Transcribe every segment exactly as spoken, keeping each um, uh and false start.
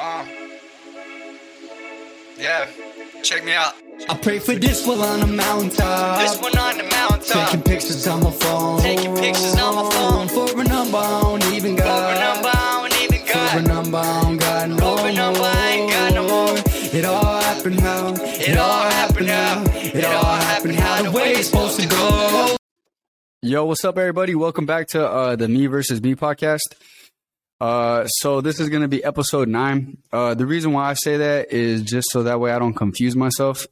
Wow. Yeah, check me out. I pray for this one on the mountaintop. This one on the mountaintop. Taking pictures on my phone. Taking pictures on my phone. For a number I don't even got. For a number I don't even got. For a number I don't got no more. For a number I ain't got no more. It all happened now. It all happened now. It all happened how the way it's supposed to go. Yo, what's up, everybody? Welcome back to uh, the Me versus Me podcast. Uh, so this is going to be episode nine. Uh, the reason why I say that is just so that way I don't confuse myself,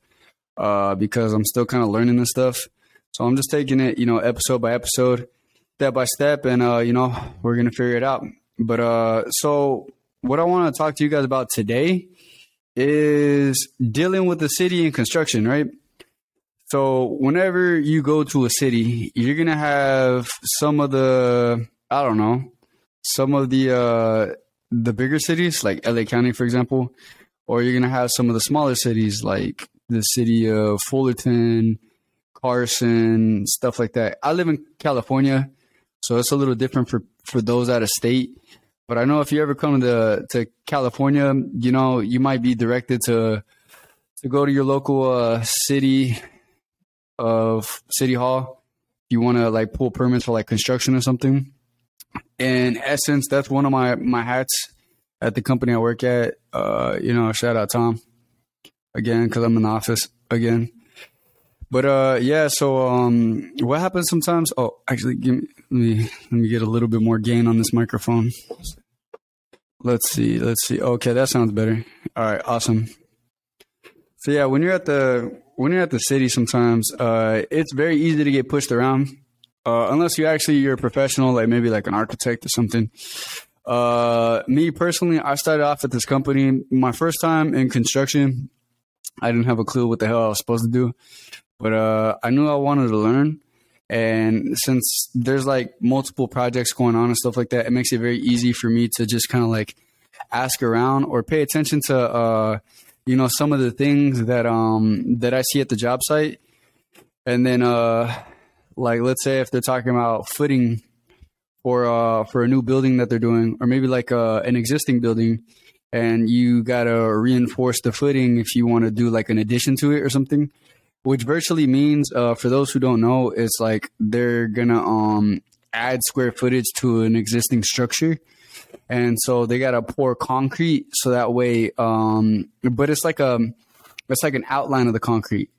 uh, because I'm still kind of learning this stuff. So I'm just taking it, you know, episode by episode, step by step, and, uh, you know, we're going to figure it out. But, uh, so what I want to talk to you guys about today is dealing with the city and construction, right? So whenever you go to a city, you're going to have some of the, I don't know, some of the uh, the bigger cities, like L A County, for example, or you're going to have some of the smaller cities, like the city of Fullerton, Carson, stuff like that. I live in California, so it's a little different for, for those out of state. But I know if you ever come to the, to California, you know, you might be directed to to go to your local uh, city of City Hall. You want to like pull permits for like construction or something. In essence, that's one of my, my hats at the company I work at. Uh, you know, shout out Tom again, because I'm in the office again. But uh, yeah, so um, what happens sometimes? Oh, actually, give me, let me let me get a little bit more gain on this microphone. Let's see, let's see. Okay, that sounds better. All right, awesome. So yeah, when you're at the when you're at the city, sometimes uh, it's very easy to get pushed around. Uh, unless you actually, you're a professional, like maybe like an architect or something. Uh, me personally, I started off at this company. My first time in construction, I didn't have a clue what the hell I was supposed to do. But uh, I knew I wanted to learn. And since there's like multiple projects going on and stuff like that, it makes it very easy for me to just kind of like ask around or pay attention to, uh, you know, some of the things that um, that I see at the job site. And then... Uh, Like, let's say if they're talking about footing for uh, for a new building that they're doing, or maybe like uh, an existing building, and you got to reinforce the footing if you want to do like an addition to it or something, which virtually means uh, for those who don't know, it's like they're going to um, add square footage to an existing structure. And so they got to pour concrete so that way. Um, but it's like a it's like an outline of the concrete.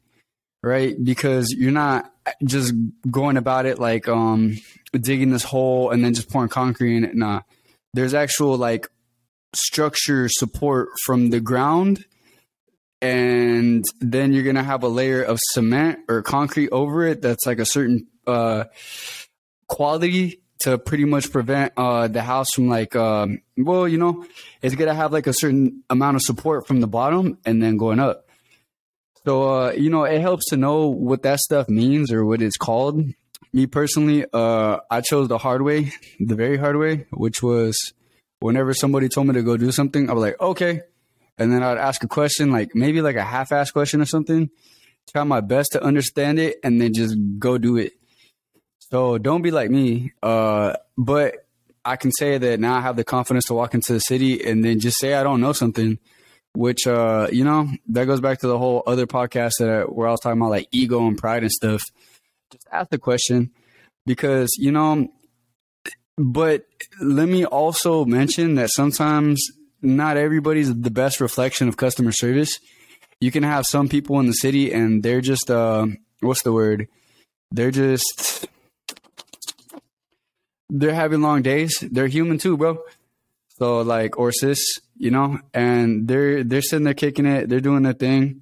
Right? Because you're not just going about it like um, digging this hole and then just pouring concrete in it. Nah, there's actual like structure support from the ground. And then you're going to have a layer of cement or concrete over it. That's like a certain uh, quality to pretty much prevent uh, the house from like, um, well, you know, it's going to have like a certain amount of support from the bottom and then going up. So, uh, you know, it helps to know what that stuff means or what it's called. Me personally, uh, I chose the hard way, the very hard way, which was whenever somebody told me to go do something, I was like, okay. And then I'd ask a question, like maybe like a half-assed question or something, try my best to understand it, and then just go do it. So don't be like me. Uh, but I can say that now I have the confidence to walk into the city and then just say I don't know something. Which, uh, you know, that goes back to the whole other podcast that I, where I was talking about like ego and pride and stuff. Just ask the question because, you know, but let me also mention that sometimes not everybody's the best reflection of customer service. You can have some people in the city and they're just, uh, what's the word? They're just, they're having long days. They're human too, bro. So like, or sis, you know, and they're, they're sitting there kicking it. They're doing their thing.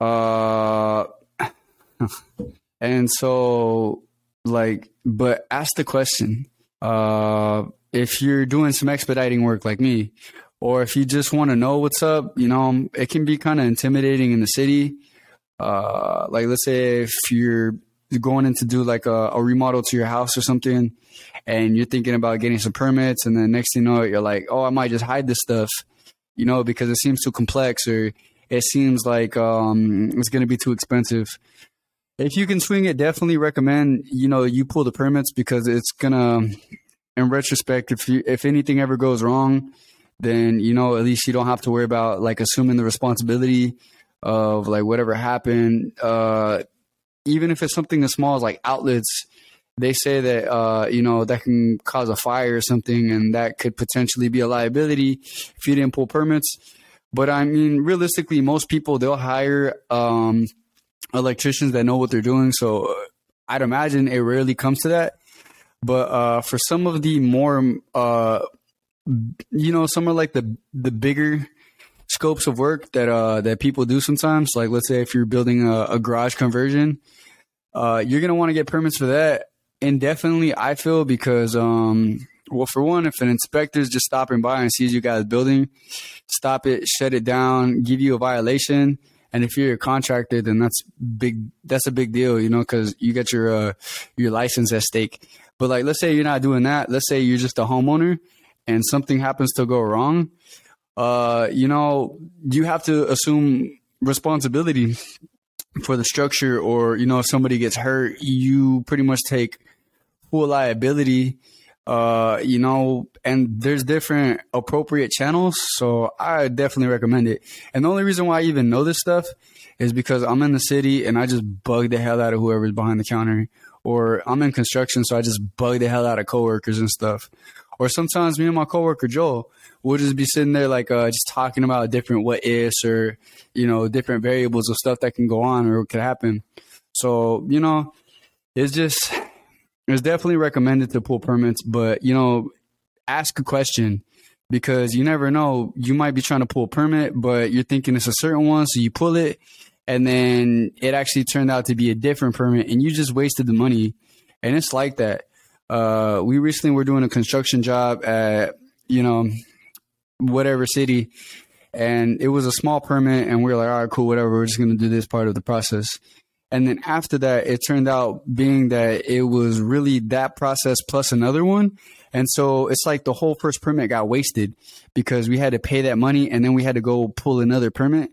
Uh, and so like, but ask the question, uh, if you're doing some expediting work like me, or if you just want to know what's up, you know, it can be kind of intimidating in the city. Uh, like let's say if you're going in to do like a, a remodel to your house or something, and you're thinking about getting some permits, and then next thing you know, you're like, oh, I might just hide this stuff, you know, because it seems too complex or it seems like um, it's going to be too expensive. If you can swing it, definitely recommend, you know, you pull the permits because it's going to, in retrospect, if you, if anything ever goes wrong, then, you know, at least you don't have to worry about like assuming the responsibility of like whatever happened. Uh, even if it's something as small as like outlets, they say that, uh, you know, that can cause a fire or something, and that could potentially be a liability if you didn't pull permits. But I mean, realistically, most people, they'll hire um, electricians that know what they're doing. So I'd imagine it rarely comes to that. But uh, for some of the more, uh, you know, some of like the the bigger scopes of work that uh, that people do sometimes, like let's say if you're building a, a garage conversion, uh, you're going to want to get permits for that indefinitely, I feel, because, um, well, for one, if an inspector is just stopping by and sees you guys building, stop it, shut it down, give you a violation. And if you're a contractor, then that's big. That's a big deal, you know, because you get your uh, your license at stake. But like, let's say you're not doing that. Let's say you're just a homeowner and something happens to go wrong. Uh, you know, you have to assume responsibility for the structure, or, you know, if somebody gets hurt, you pretty much take full liability, uh, you know, and there's different appropriate channels. So I definitely recommend it. And the only reason why I even know this stuff is because I'm in the city and I just bug the hell out of whoever's behind the counter. Or I'm in construction, so I just bug the hell out of coworkers and stuff. Or sometimes me and my coworker Joel will just be sitting there like uh, just talking about different what ifs, or, you know, different variables of stuff that can go on or could happen. So, you know, it's just it's definitely recommended to pull permits. But, you know, ask a question, because you never know. You might be trying to pull a permit, but you're thinking it's a certain one, so you pull it. And then it actually turned out to be a different permit, and you just wasted the money. And it's like that. Uh, we recently were doing a construction job at, you know, whatever city, and it was a small permit, and we were like, all right, cool, whatever. We're just going to do this part of the process. And then after that, it turned out being that it was really that process plus another one. And so it's like the whole first permit got wasted because we had to pay that money, and then we had to go pull another permit.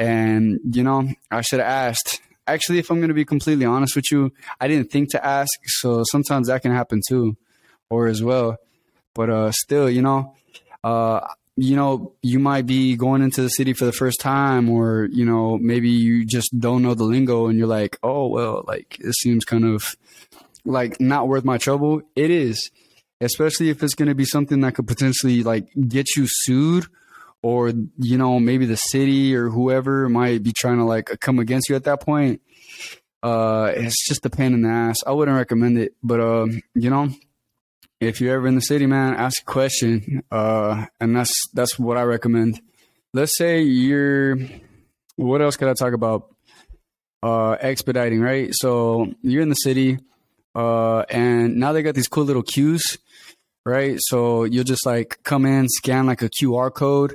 And, you know, I should have asked. Actually, if I'm going to be completely honest with you, I didn't think to ask. So sometimes that can happen too, or as well. But uh, still, you know, uh, you know, you might be going into the city for the first time, or, you know, maybe you just don't know the lingo and you're like, oh, well, like this seems kind of like not worth my trouble. It is, especially if it's going to be something that could potentially like get you sued. Or, you know, maybe the city or whoever might be trying to like come against you at that point. Uh, it's just a pain in the ass. I wouldn't recommend it. But, uh, you know, if you're ever in the city, man, ask a question. Uh, and that's that's what I recommend. Let's say you're – what else could I talk about? Uh, expediting, right? So you're in the city, uh, and now they got these cool little queues, right? So you'll just like come in, scan like a Q R code.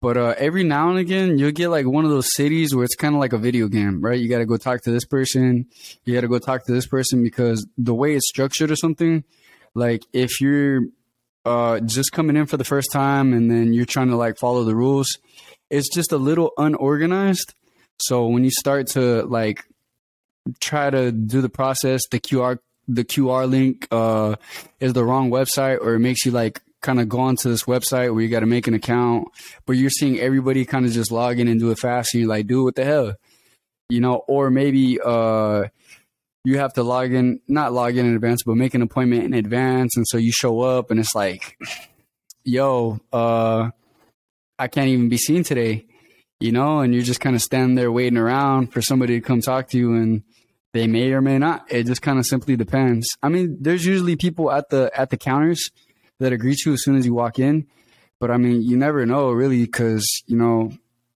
But uh, every now and again, you'll get like one of those cities where it's kind of like a video game, right? You got to go talk to this person. You got to go talk to this person, because the way it's structured or something, like if you're uh, just coming in for the first time and then you're trying to like follow the rules, it's just a little unorganized. So when you start to like try to do the process, the Q R the Q R link uh, is the wrong website, or it makes you like kind of go onto this website where you got to make an account, but you're seeing everybody kind of just log in and do it fast, and you're like, dude, what the hell, you know? Or maybe uh, you have to log in, not log in in advance, but make an appointment in advance. And so you show up and it's like, yo, uh, I can't even be seen today, you know? And you're just kind of standing there waiting around for somebody to come talk to you, and they may or may not. It just kind of simply depends. I mean, there's usually people at the at the counters that greet you as soon as you walk in. But, I mean, you never know, really, because, you know,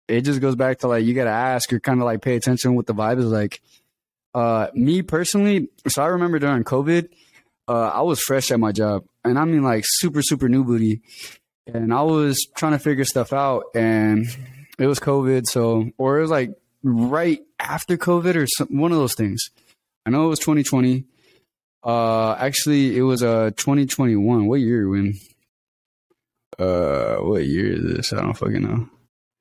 it just goes back to, like, you got to ask or kind of, like, pay attention to what the vibe is like. Uh, me, personally, so I remember during COVID, uh, I was fresh at my job. And, I mean, like, super, super new booty. And I was trying to figure stuff out. And it was COVID, so – or it was, like, right – after COVID or some, one of those things. I know it was twenty twenty. Uh, actually, it was uh, twenty twenty-one. What year when? Uh, what year is this? I don't fucking know.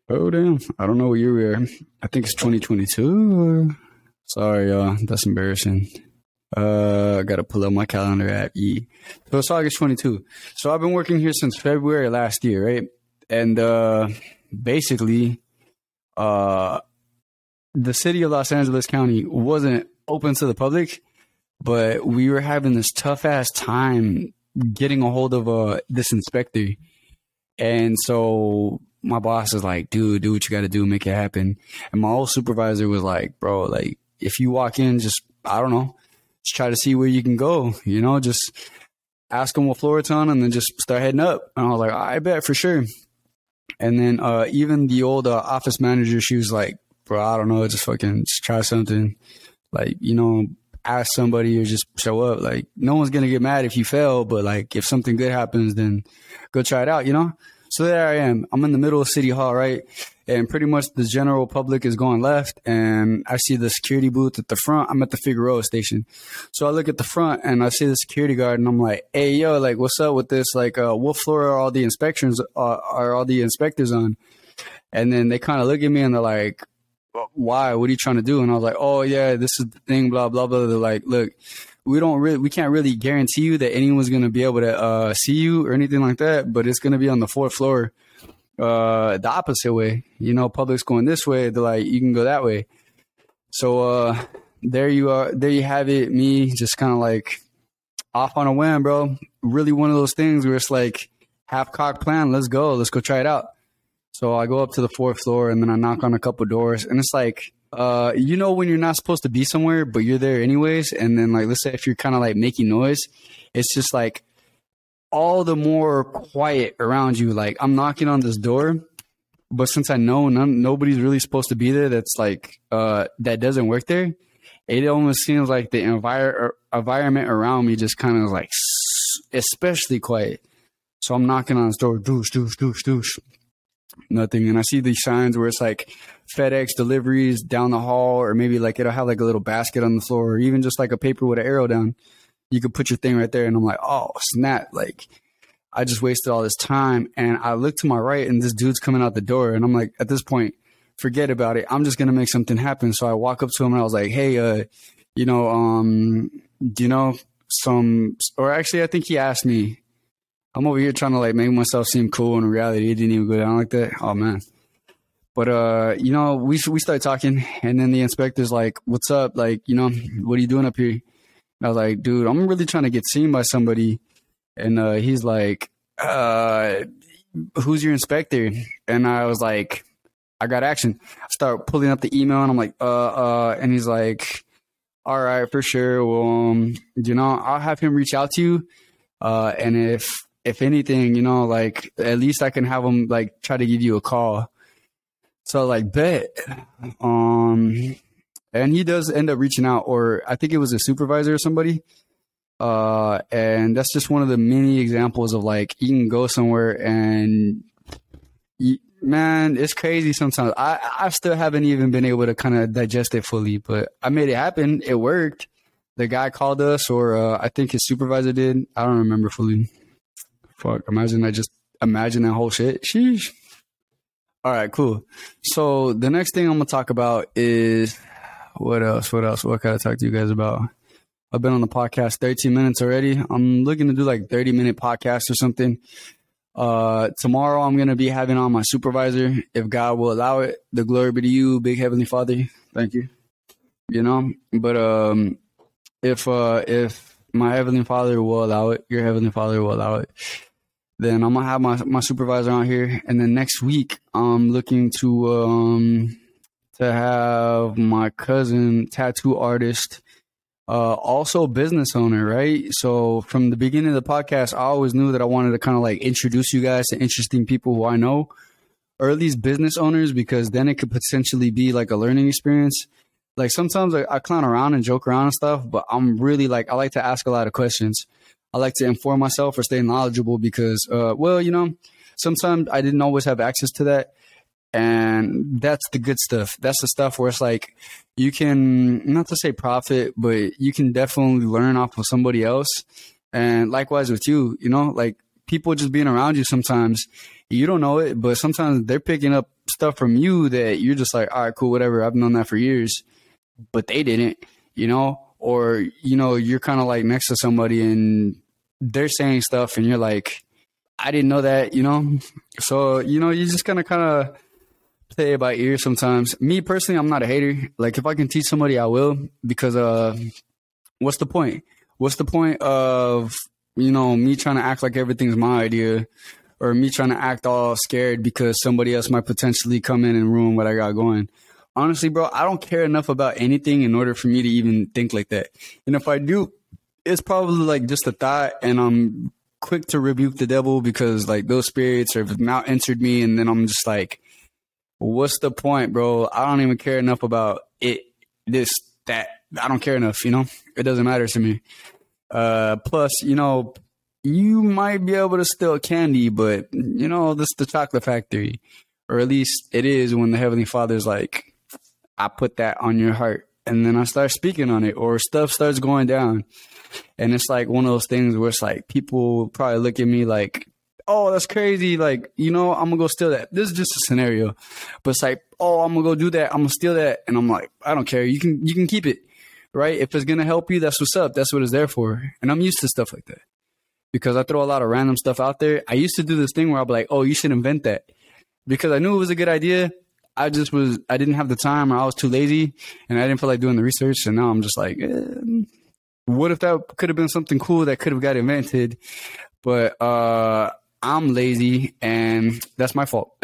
Oh, damn. I don't know what year we are. I think it's twenty twenty-two. Or... Sorry, y'all. That's embarrassing. Uh, I got to pull up my calendar app. E. So it's August twenty-two. So I've been working here since February last year, right? And uh, basically, uh, the city of Los Angeles County wasn't open to the public, but we were having this tough ass time getting a hold of uh, this inspector. And so my boss is like, dude, do what you got to do, make it happen. And my old supervisor was like, bro, like, if you walk in, just, I don't know, just try to see where you can go, you know, just ask them what floor it's on and then just start heading up. And I was like, I bet for sure. And then uh, even the old uh, office manager, she was like, bro, I don't know, just fucking just try something. Like, you know, ask somebody or just show up. Like, no one's going to get mad if you fail, but like if something good happens, then go try it out, you know? So there I am. I'm in the middle of City Hall, right? And pretty much the general public is going left, and I see the security booth at the front. I'm at the Figueroa station. So I look at the front, and I see the security guard, and I'm like, hey, yo, like, what's up with this? Like, uh, what floor are all the inspections uh, are all the inspectors on? And then they kind of look at me, and they're like, why? What are you trying to do? And I was like, oh, yeah, this is the thing, blah, blah, blah. They're like, look, we don't really, we can't really guarantee you that anyone's going to be able to uh, see you or anything like that, but it's going to be on the fourth floor, uh, the opposite way, you know, public's going this way. They're like, you can go that way. So, uh, there you are. There you have it. Me just kind of like off on a whim, bro. Really one of those things where it's like half cocked plan. Let's go. Let's go try it out. So I go up to the fourth floor and then I knock on a couple doors, and it's like, Uh, you know when you're not supposed to be somewhere, but you're there anyways. And then, like, let's say if you're kind of like making noise, it's just like all the more quiet around you. Like, I'm knocking on this door, but since I know none, nobody's really supposed to be there, that's like uh, that doesn't work there. It almost seems like the envir- environment around me just kind of like especially quiet. So I'm knocking on this door, doosh, doosh, doosh, doosh. Nothing. And I see these signs where it's like FedEx deliveries down the hall, or maybe like it'll have like a little basket on the floor, or even just like a paper with an arrow down. You could put your thing right there. And I'm like, oh, snap. Like, I just wasted all this time. And I look to my right and this dude's coming out the door. And I'm like, at this point, forget about it. I'm just going to make something happen. So I walk up to him and I was like, hey, uh, you know, um, you know, some, or actually, I think he asked me. I'm over here trying to like make myself seem cool, and in reality, it didn't even go down like that. Oh man! But uh, you know, we we started talking, and then the inspector's like, "What's up? Like, you know, what are you doing up here?" And I was like, "Dude, I'm really trying to get seen by somebody." And uh, he's like, "Uh, who's your inspector?" And I was like, "I got action." I start pulling up the email, and I'm like, "Uh, uh," and he's like, "All right, for sure. Well, um, you know, I'll have him reach out to you, uh, and if." If anything, you know, like at least I can have them like try to give you a call. So like bet, um, and he does end up reaching out, or I think it was a supervisor or somebody. Uh, and that's just one of the many examples of like, you can go somewhere and you, man, it's crazy sometimes. I, I still haven't even been able to kind of digest it fully, but I made it happen. It worked. The guy called us, or uh, I think his supervisor did. I don't remember fully. Fuck, imagine I just imagine that whole shit. Sheesh. All right, cool. So the next thing I'm going to talk about is what else? What else? What can I talk to you guys about? I've been on the podcast thirteen minutes already. I'm looking to do like thirty minute podcast or something. Uh, tomorrow I'm going to be having on my supervisor. If God will allow it, the glory be to you, big heavenly Father. Thank you. You know, but um, if uh, if. my heavenly Father will allow it, your heavenly Father will allow it, then I'm gonna have my, my supervisor on here. And then next week I'm looking to um to have my cousin, tattoo artist, uh also business owner, right? So from the beginning of the podcast, I always knew that I wanted to kind of like introduce you guys to interesting people who I know, or at least business owners, because then it could potentially be like a learning experience. Like sometimes I, I clown around and joke around and stuff, but I'm really like, I like to ask a lot of questions. I like to inform myself or stay knowledgeable because, uh, well, you know, sometimes I didn't always have access to that. And that's the good stuff. That's the stuff where it's like, you can, not to say profit, but you can definitely learn off of somebody else. And likewise with you, you know, like people just being around you sometimes, you don't know it, but sometimes they're picking up stuff from you that you're just like, all right, cool, whatever. I've known that for years. But they didn't, you know, or, you know, you're kind of like next to somebody and they're saying stuff and you're like, I didn't know that, you know? So, you know, you just kind of kind of play it by ear sometimes. Me personally, I'm not a hater. Like, if I can teach somebody, I will, because uh, what's the point? What's the point of, you know, me trying to act like everything's my idea, or me trying to act all scared because somebody else might potentially come in and ruin what I got going? Honestly, bro, I don't care enough about anything in order for me to even think like that. And if I do, it's probably like just a thought, and I'm quick to rebuke the devil because like those spirits have now entered me, and then I'm just like, what's the point, bro? I don't even care enough about it, this, that. I don't care enough, you know? It doesn't matter to me. Uh, plus, you know, you might be able to steal candy, but, you know, this is the chocolate factory. Or at least it is when the Heavenly Father's like, I put that on your heart, and then I start speaking on it, or stuff starts going down. And it's like one of those things where it's like people probably look at me like, oh, that's crazy. Like, you know, I'm going to go steal that. This is just a scenario. But it's like, oh, I'm going to go do that. I'm going to steal that. And I'm like, I don't care. You can you can keep it, right? If it's going to help you, that's what's up. That's what it's there for. And I'm used to stuff like that because I throw a lot of random stuff out there. I used to do this thing where I'd be like, oh, you should invent that, because I knew it was a good idea. I just was, I didn't have the time, or I was too lazy, and I didn't feel like doing the research. And now I'm just like, eh, what if that could have been something cool that could have got invented? But uh, I'm lazy, and that's my fault.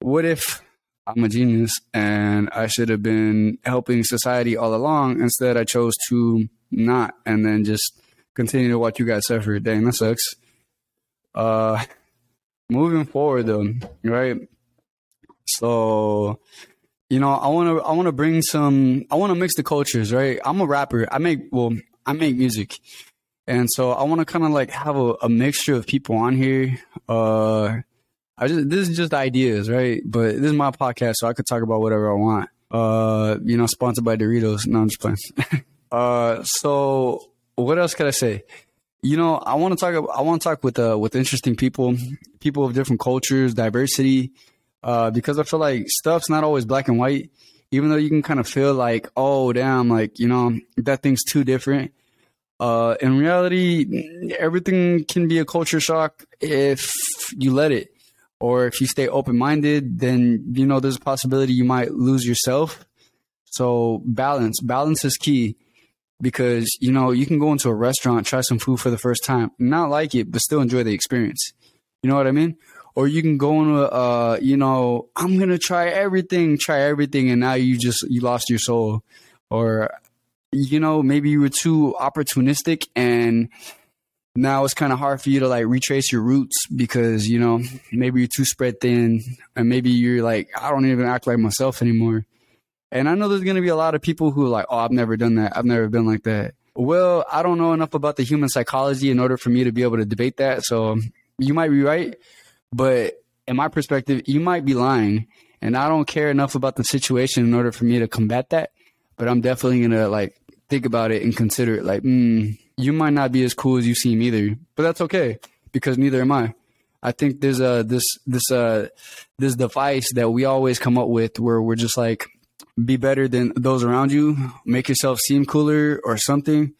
What if I'm a genius and I should have been helping society all along? Instead, I chose to not, and then just continue to watch you guys suffer. Dang, that sucks. Uh, moving forward, though, right? So, you know, I want to I want to bring some I want to mix the cultures, right? I'm a rapper. I make well, I make music. And so I want to kind of like have a, a mixture of people on here. Uh, I just this is just ideas, right? But this is my podcast, so I could talk about whatever I want. Uh, you know, sponsored by Doritos. No, I'm just playing. uh, so what else could I say? You know, I want to talk I want to talk with uh, with interesting people, people of different cultures, diversity. Uh, because I feel like stuff's not always black and white, even though you can kind of feel like, oh, damn, like, you know, that thing's too different. Uh, in reality, everything can be a culture shock if you let it, or if you stay open-minded, then, you know, there's a possibility you might lose yourself. So balance, balance is key, because, you know, you can go into a restaurant, try some food for the first time, not like it, but still enjoy the experience. You know what I mean? Or you can go into, uh, you know, I'm going to try everything, try everything. And now you just, you lost your soul. Or, you know, maybe you were too opportunistic, and now it's kind of hard for you to like retrace your roots, because, you know, maybe you're too spread thin, and maybe you're like, I don't even act like myself anymore. And I know there's going to be a lot of people who are like, oh, I've never done that. I've never been like that. Well, I don't know enough about the human psychology in order for me to be able to debate that. So you might be right. But in my perspective, you might be lying, and I don't care enough about the situation in order for me to combat that. But I'm definitely going to like think about it and consider it like, mm, you might not be as cool as you seem either, but that's okay, because neither am I. I think there's a, this, this, uh, this device that we always come up with where we're just like, be better than those around you, make yourself seem cooler or something.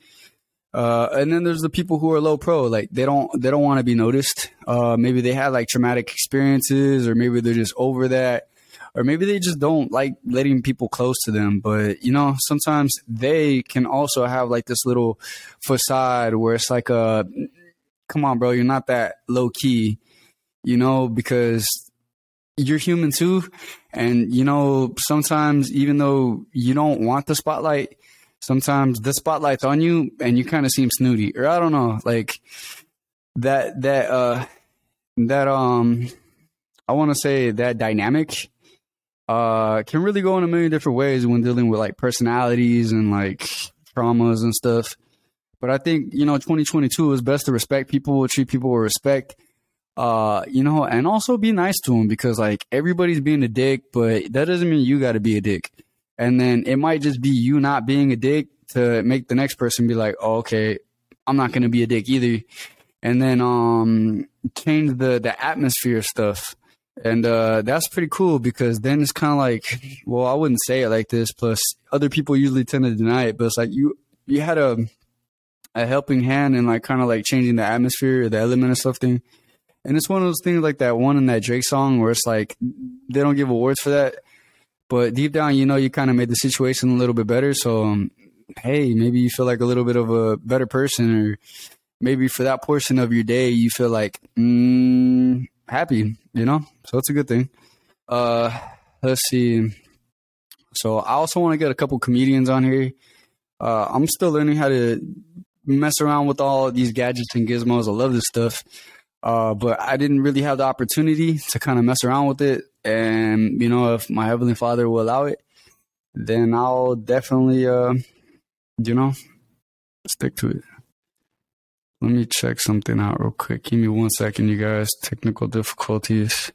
Uh, and then there's the people who are low pro, like they don't, they don't want to be noticed. Uh, maybe they had like traumatic experiences, or maybe they're just over that, or maybe they just don't like letting people close to them. But you know, sometimes they can also have like this little facade where it's like, uh, come on, bro, you're not that low key, you know, because you're human too. And you know, sometimes even though you don't want the spotlight, sometimes the spotlight's on you and you kind of seem snooty, or I don't know, like that, that, uh, that, um, I want to say that dynamic, uh, can really go in a million different ways when dealing with like personalities and like traumas and stuff. But I think, you know, twenty twenty-two is best to respect people, treat people with respect, uh, you know, and also be nice to them, because like everybody's being a dick, but that doesn't mean you got to be a dick. And then it might just be you not being a dick to make the next person be like, oh, okay, I'm not going to be a dick either. And then um, change the, the atmosphere of stuff. And uh, that's pretty cool, because then it's kind of like, well, I wouldn't say it like this. Plus, other people usually tend to deny it. But it's like you you had a a helping hand in like kind of like changing the atmosphere or the element of something. And it's one of those things like that one in that Drake song where it's like they don't give awards for that. But deep down, you know, you kind of made the situation a little bit better. So, um, hey, maybe you feel like a little bit of a better person, or maybe for that portion of your day, you feel like mm, happy, you know? So it's a good thing. Uh, let's see. So I also want to get a couple comedians on here. Uh, I'm still learning how to mess around with all these gadgets and gizmos. I love this stuff. Uh, but I didn't really have the opportunity to kind of mess around with it. And, you know, if my Heavenly Father will allow it, then I'll definitely, uh, you know, stick to it. Let me check something out real quick. Give me one second, you guys. Technical difficulties.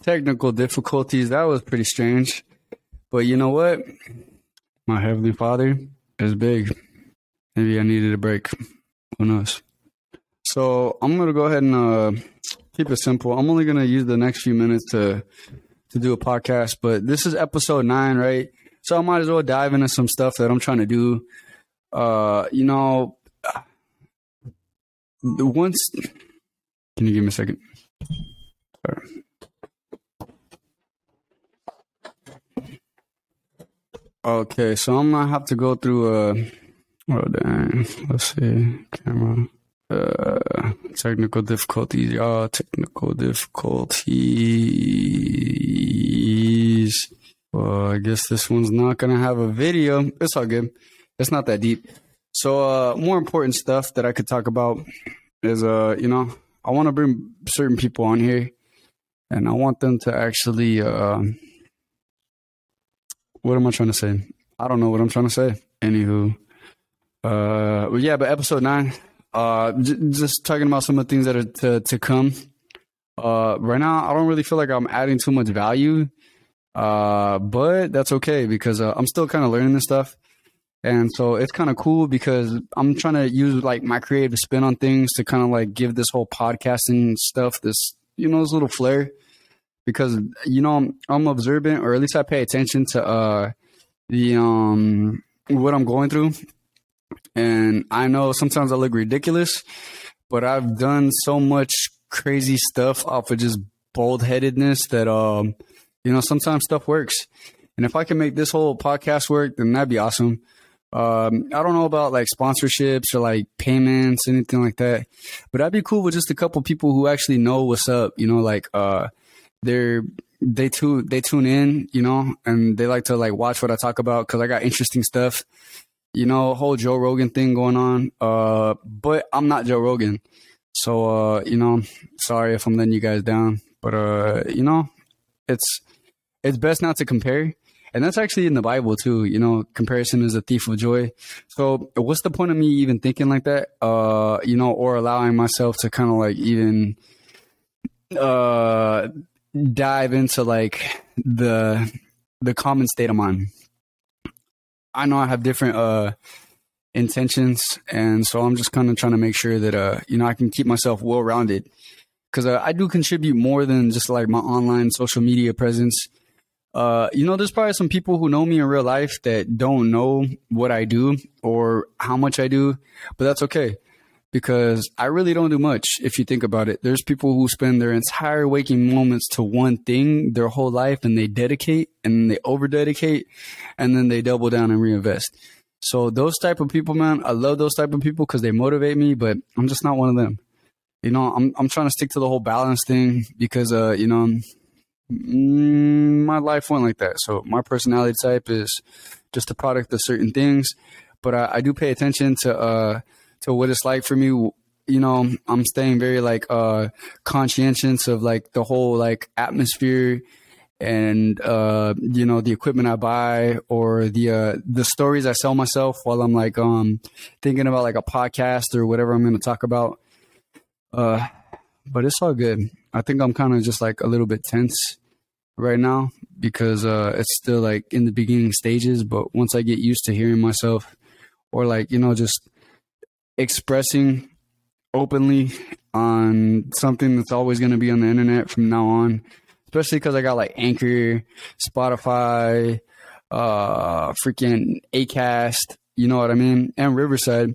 Technical difficulties. That was pretty strange. But you know what? My Heavenly Father is big. Maybe I needed a break. Who knows? So I'm going to go ahead and uh, keep it simple. I'm only going to use the next few minutes to to do a podcast, but this is episode nine, right? So I might as well dive into some stuff that I'm trying to do. Uh, you know, once... Can you give me a second? Sorry. Okay, so I'm going to have to go through a... Oh, dang. Let's see. Camera. Uh, technical difficulties, y'all. Technical difficulties. Well, I guess this one's not going to have a video. It's all good. It's not that deep. So, uh, more important stuff that I could talk about is, uh, you know, I want to bring certain people on here, and I want them to actually, uh, what am I trying to say? I don't know what I'm trying to say. Anywho. Uh, well, yeah, but episode nine, uh, j- just talking about some of the things that are to, to come. Uh, right now, I don't really feel like I'm adding too much value, uh, but that's okay because uh, I'm still kind of learning this stuff. And so it's kind of cool because I'm trying to use like my creative spin on things to kind of like give this whole podcasting stuff, this, you know, this little flair because, you know, I'm, I'm observant, or at least I pay attention to, uh, the, um, what I'm going through. And I know sometimes I look ridiculous, but I've done so much crazy stuff off of just bold-headedness that, um, you know, sometimes stuff works. And if I can make this whole podcast work, then that'd be awesome. Um, I don't know about like sponsorships or like payments, anything like that, but I'd be cool with just a couple people who actually know what's up, you know, like, uh, they're, they too, they tune in, you know, and they like to like watch what I talk about. 'Cause I got interesting stuff. You know, whole Joe Rogan thing going on. Uh, but I'm not Joe Rogan. So, uh, you know, sorry if I'm letting you guys down. But, uh, you know, it's it's best not to compare. And that's actually in the Bible, too. You know, comparison is a thief of joy. So what's the point of me even thinking like that? Uh, you know, or allowing myself to kind of like even uh, dive into like the the common state of mind. I know I have different uh, intentions, and so I'm just kind of trying to make sure that, uh, you know, I can keep myself well-rounded because uh, I do contribute more than just like my online social media presence. Uh, you know, there's probably some people who know me in real life that don't know what I do or how much I do, but that's okay because I really don't do much if you think about it. There's people who spend their entire waking moments to one thing their whole life, and they dedicate and they over-dedicate, and then they double down and reinvest. So those type of people, man, I love those type of people because they motivate me, but I'm just not one of them. You know, I'm I'm trying to stick to the whole balance thing because, uh, you know, my life went like that. So my personality type is just a product of certain things, but I, I do pay attention to uh, – to what it's like for me. You know, I'm staying very like uh, conscientious of like the whole like atmosphere and, uh, you know, the equipment I buy or the uh, the stories I sell myself while I'm like um, thinking about like a podcast or whatever I'm going to talk about. Uh, but it's all good. I think I'm kind of just like a little bit tense right now because uh, it's still like in the beginning stages. But once I get used to hearing myself or like, you know, just expressing openly on something that's always going to be on the internet from now on, especially because I got like Anchor, Spotify, uh, freaking Acast, you know what I mean? And Riverside.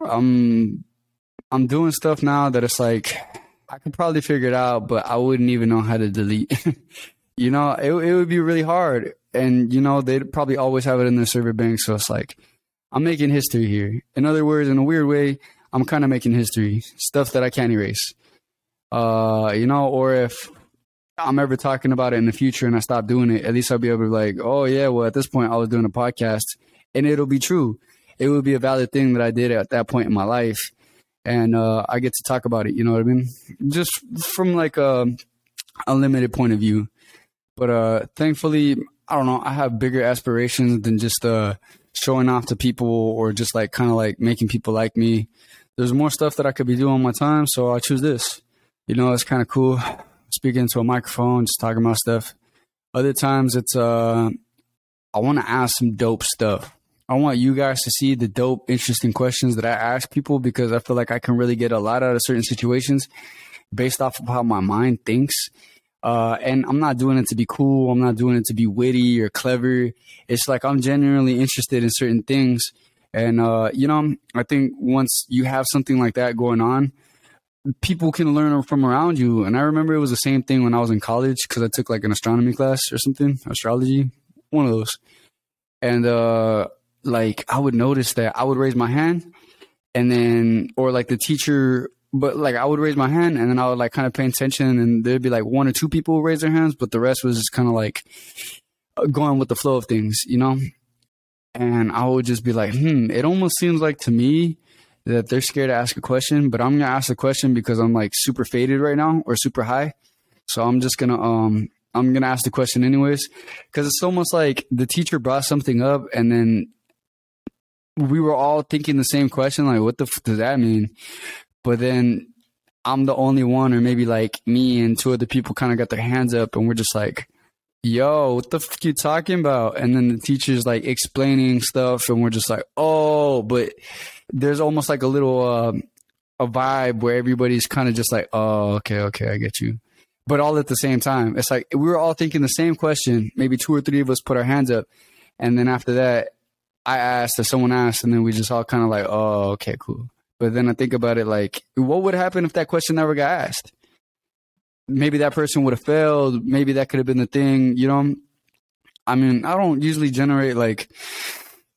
I'm I'm doing stuff now that it's like I can probably figure it out, but I wouldn't even know how to delete. You know, it it would be really hard, and you know they'd probably always have it in their server bank. So it's like I'm making history here. In other words, in a weird way, I'm kind of making history, stuff that I can't erase. Uh, you know, or if I'm ever talking about it in the future and I stop doing it, at least I'll be able to be like, oh yeah, well at this point I was doing a podcast, and it'll be true. It would be a valid thing that I did at that point in my life. And uh, I get to talk about it. You know what I mean? Just from like a, a limited point of view. But uh, thankfully, I don't know, I have bigger aspirations than just uh, showing off to people or just like kind of like making people like me. There's more stuff that I could be doing on my time. So I choose this. You know, it's kind of cool speaking into a microphone, just talking about stuff. Other times it's uh, I want to ask some dope stuff. I want you guys to see the dope, interesting questions that I ask people because I feel like I can really get a lot out of certain situations based off of how my mind thinks. Uh, and I'm not doing it to be cool. I'm not doing it to be witty or clever. It's like I'm genuinely interested in certain things. And, uh, you know, I think once you have something like that going on, people can learn from around you. And I remember it was the same thing when I was in college because I took like an astronomy class or something, astrology, one of those. And, uh, like I would notice that I would raise my hand and then, or like the teacher, but like I would raise my hand and then I would like kind of pay attention and there'd be like one or two people raise their hands, but the rest was just kind of like going with the flow of things, you know? And I would just be like, Hmm, it almost seems like to me that they're scared to ask a question, but I'm going to ask the question because I'm like super faded right now or super high. So I'm just going to, um, I'm going to ask the question anyways, because it's almost like the teacher brought something up and then we were all thinking the same question, like, what the f- does that mean? But then I'm the only one, or maybe like me and two other people kind of got their hands up and we're just like, yo, what the f you talking about? And then the teacher's like explaining stuff and we're just like, oh, but there's almost like a little, uh, a vibe where everybody's kind of just like, oh, okay, okay, I get you. But all at the same time, it's like, we were all thinking the same question. Maybe two or three of us put our hands up. And then after that, I asked or someone asked and then we just all kind of like, oh, okay, cool. But then I think about it like, what would happen if that question never got asked? Maybe that person would have failed. Maybe that could have been the thing, you know? I mean, I don't usually generate like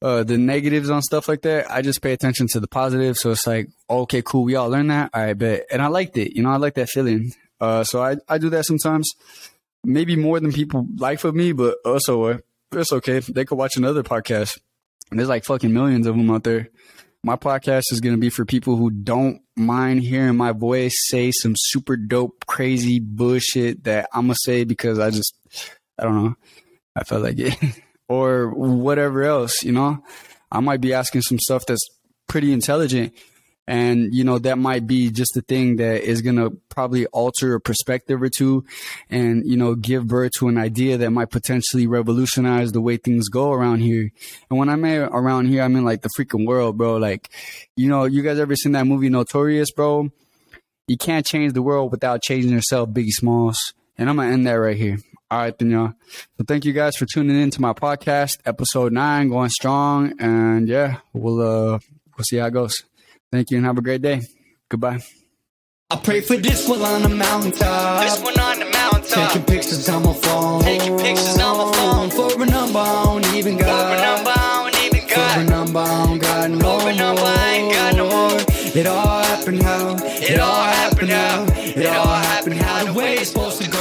uh, the negatives on stuff like that. I just pay attention to the positive. So it's like, okay, cool. We all learned that. All right, bet. And I liked it. You know, I like that feeling. Uh, so I, I do that sometimes. Maybe more than people like of me, but also uh, it's okay. They could watch another podcast. There's like fucking millions of them out there. My podcast is going to be for people who don't mind hearing my voice say some super dope, crazy bullshit that I'm going to say because I just, I don't know, I felt like it or whatever else, you know, I might be asking some stuff that's pretty intelligent and, you know, that might be just the thing that is going to probably alter a perspective or two and, you know, give birth to an idea that might potentially revolutionize the way things go around here. And when I mean around here, I mean like the freaking world, bro. Like, you know, you guys ever seen that movie Notorious, bro? You can't change the world without changing yourself, Biggie Smalls. And I'm going to end that right here. All right, then, y'all. So thank you guys for tuning in to my podcast, episode nine, going strong. And yeah, we'll, uh, we'll see how it goes. Thank you and have a great day. Goodbye. I pray for this one on the mountaintop. This one on the mountaintop. Taking pictures on my phone. Taking pictures on my phone. For a number I don't even got. For a number I don't even got. For a number I don't got no more. For a number I ain't got no more. It all happened how. It all happened how. It all happened how. The way it's supposed to go.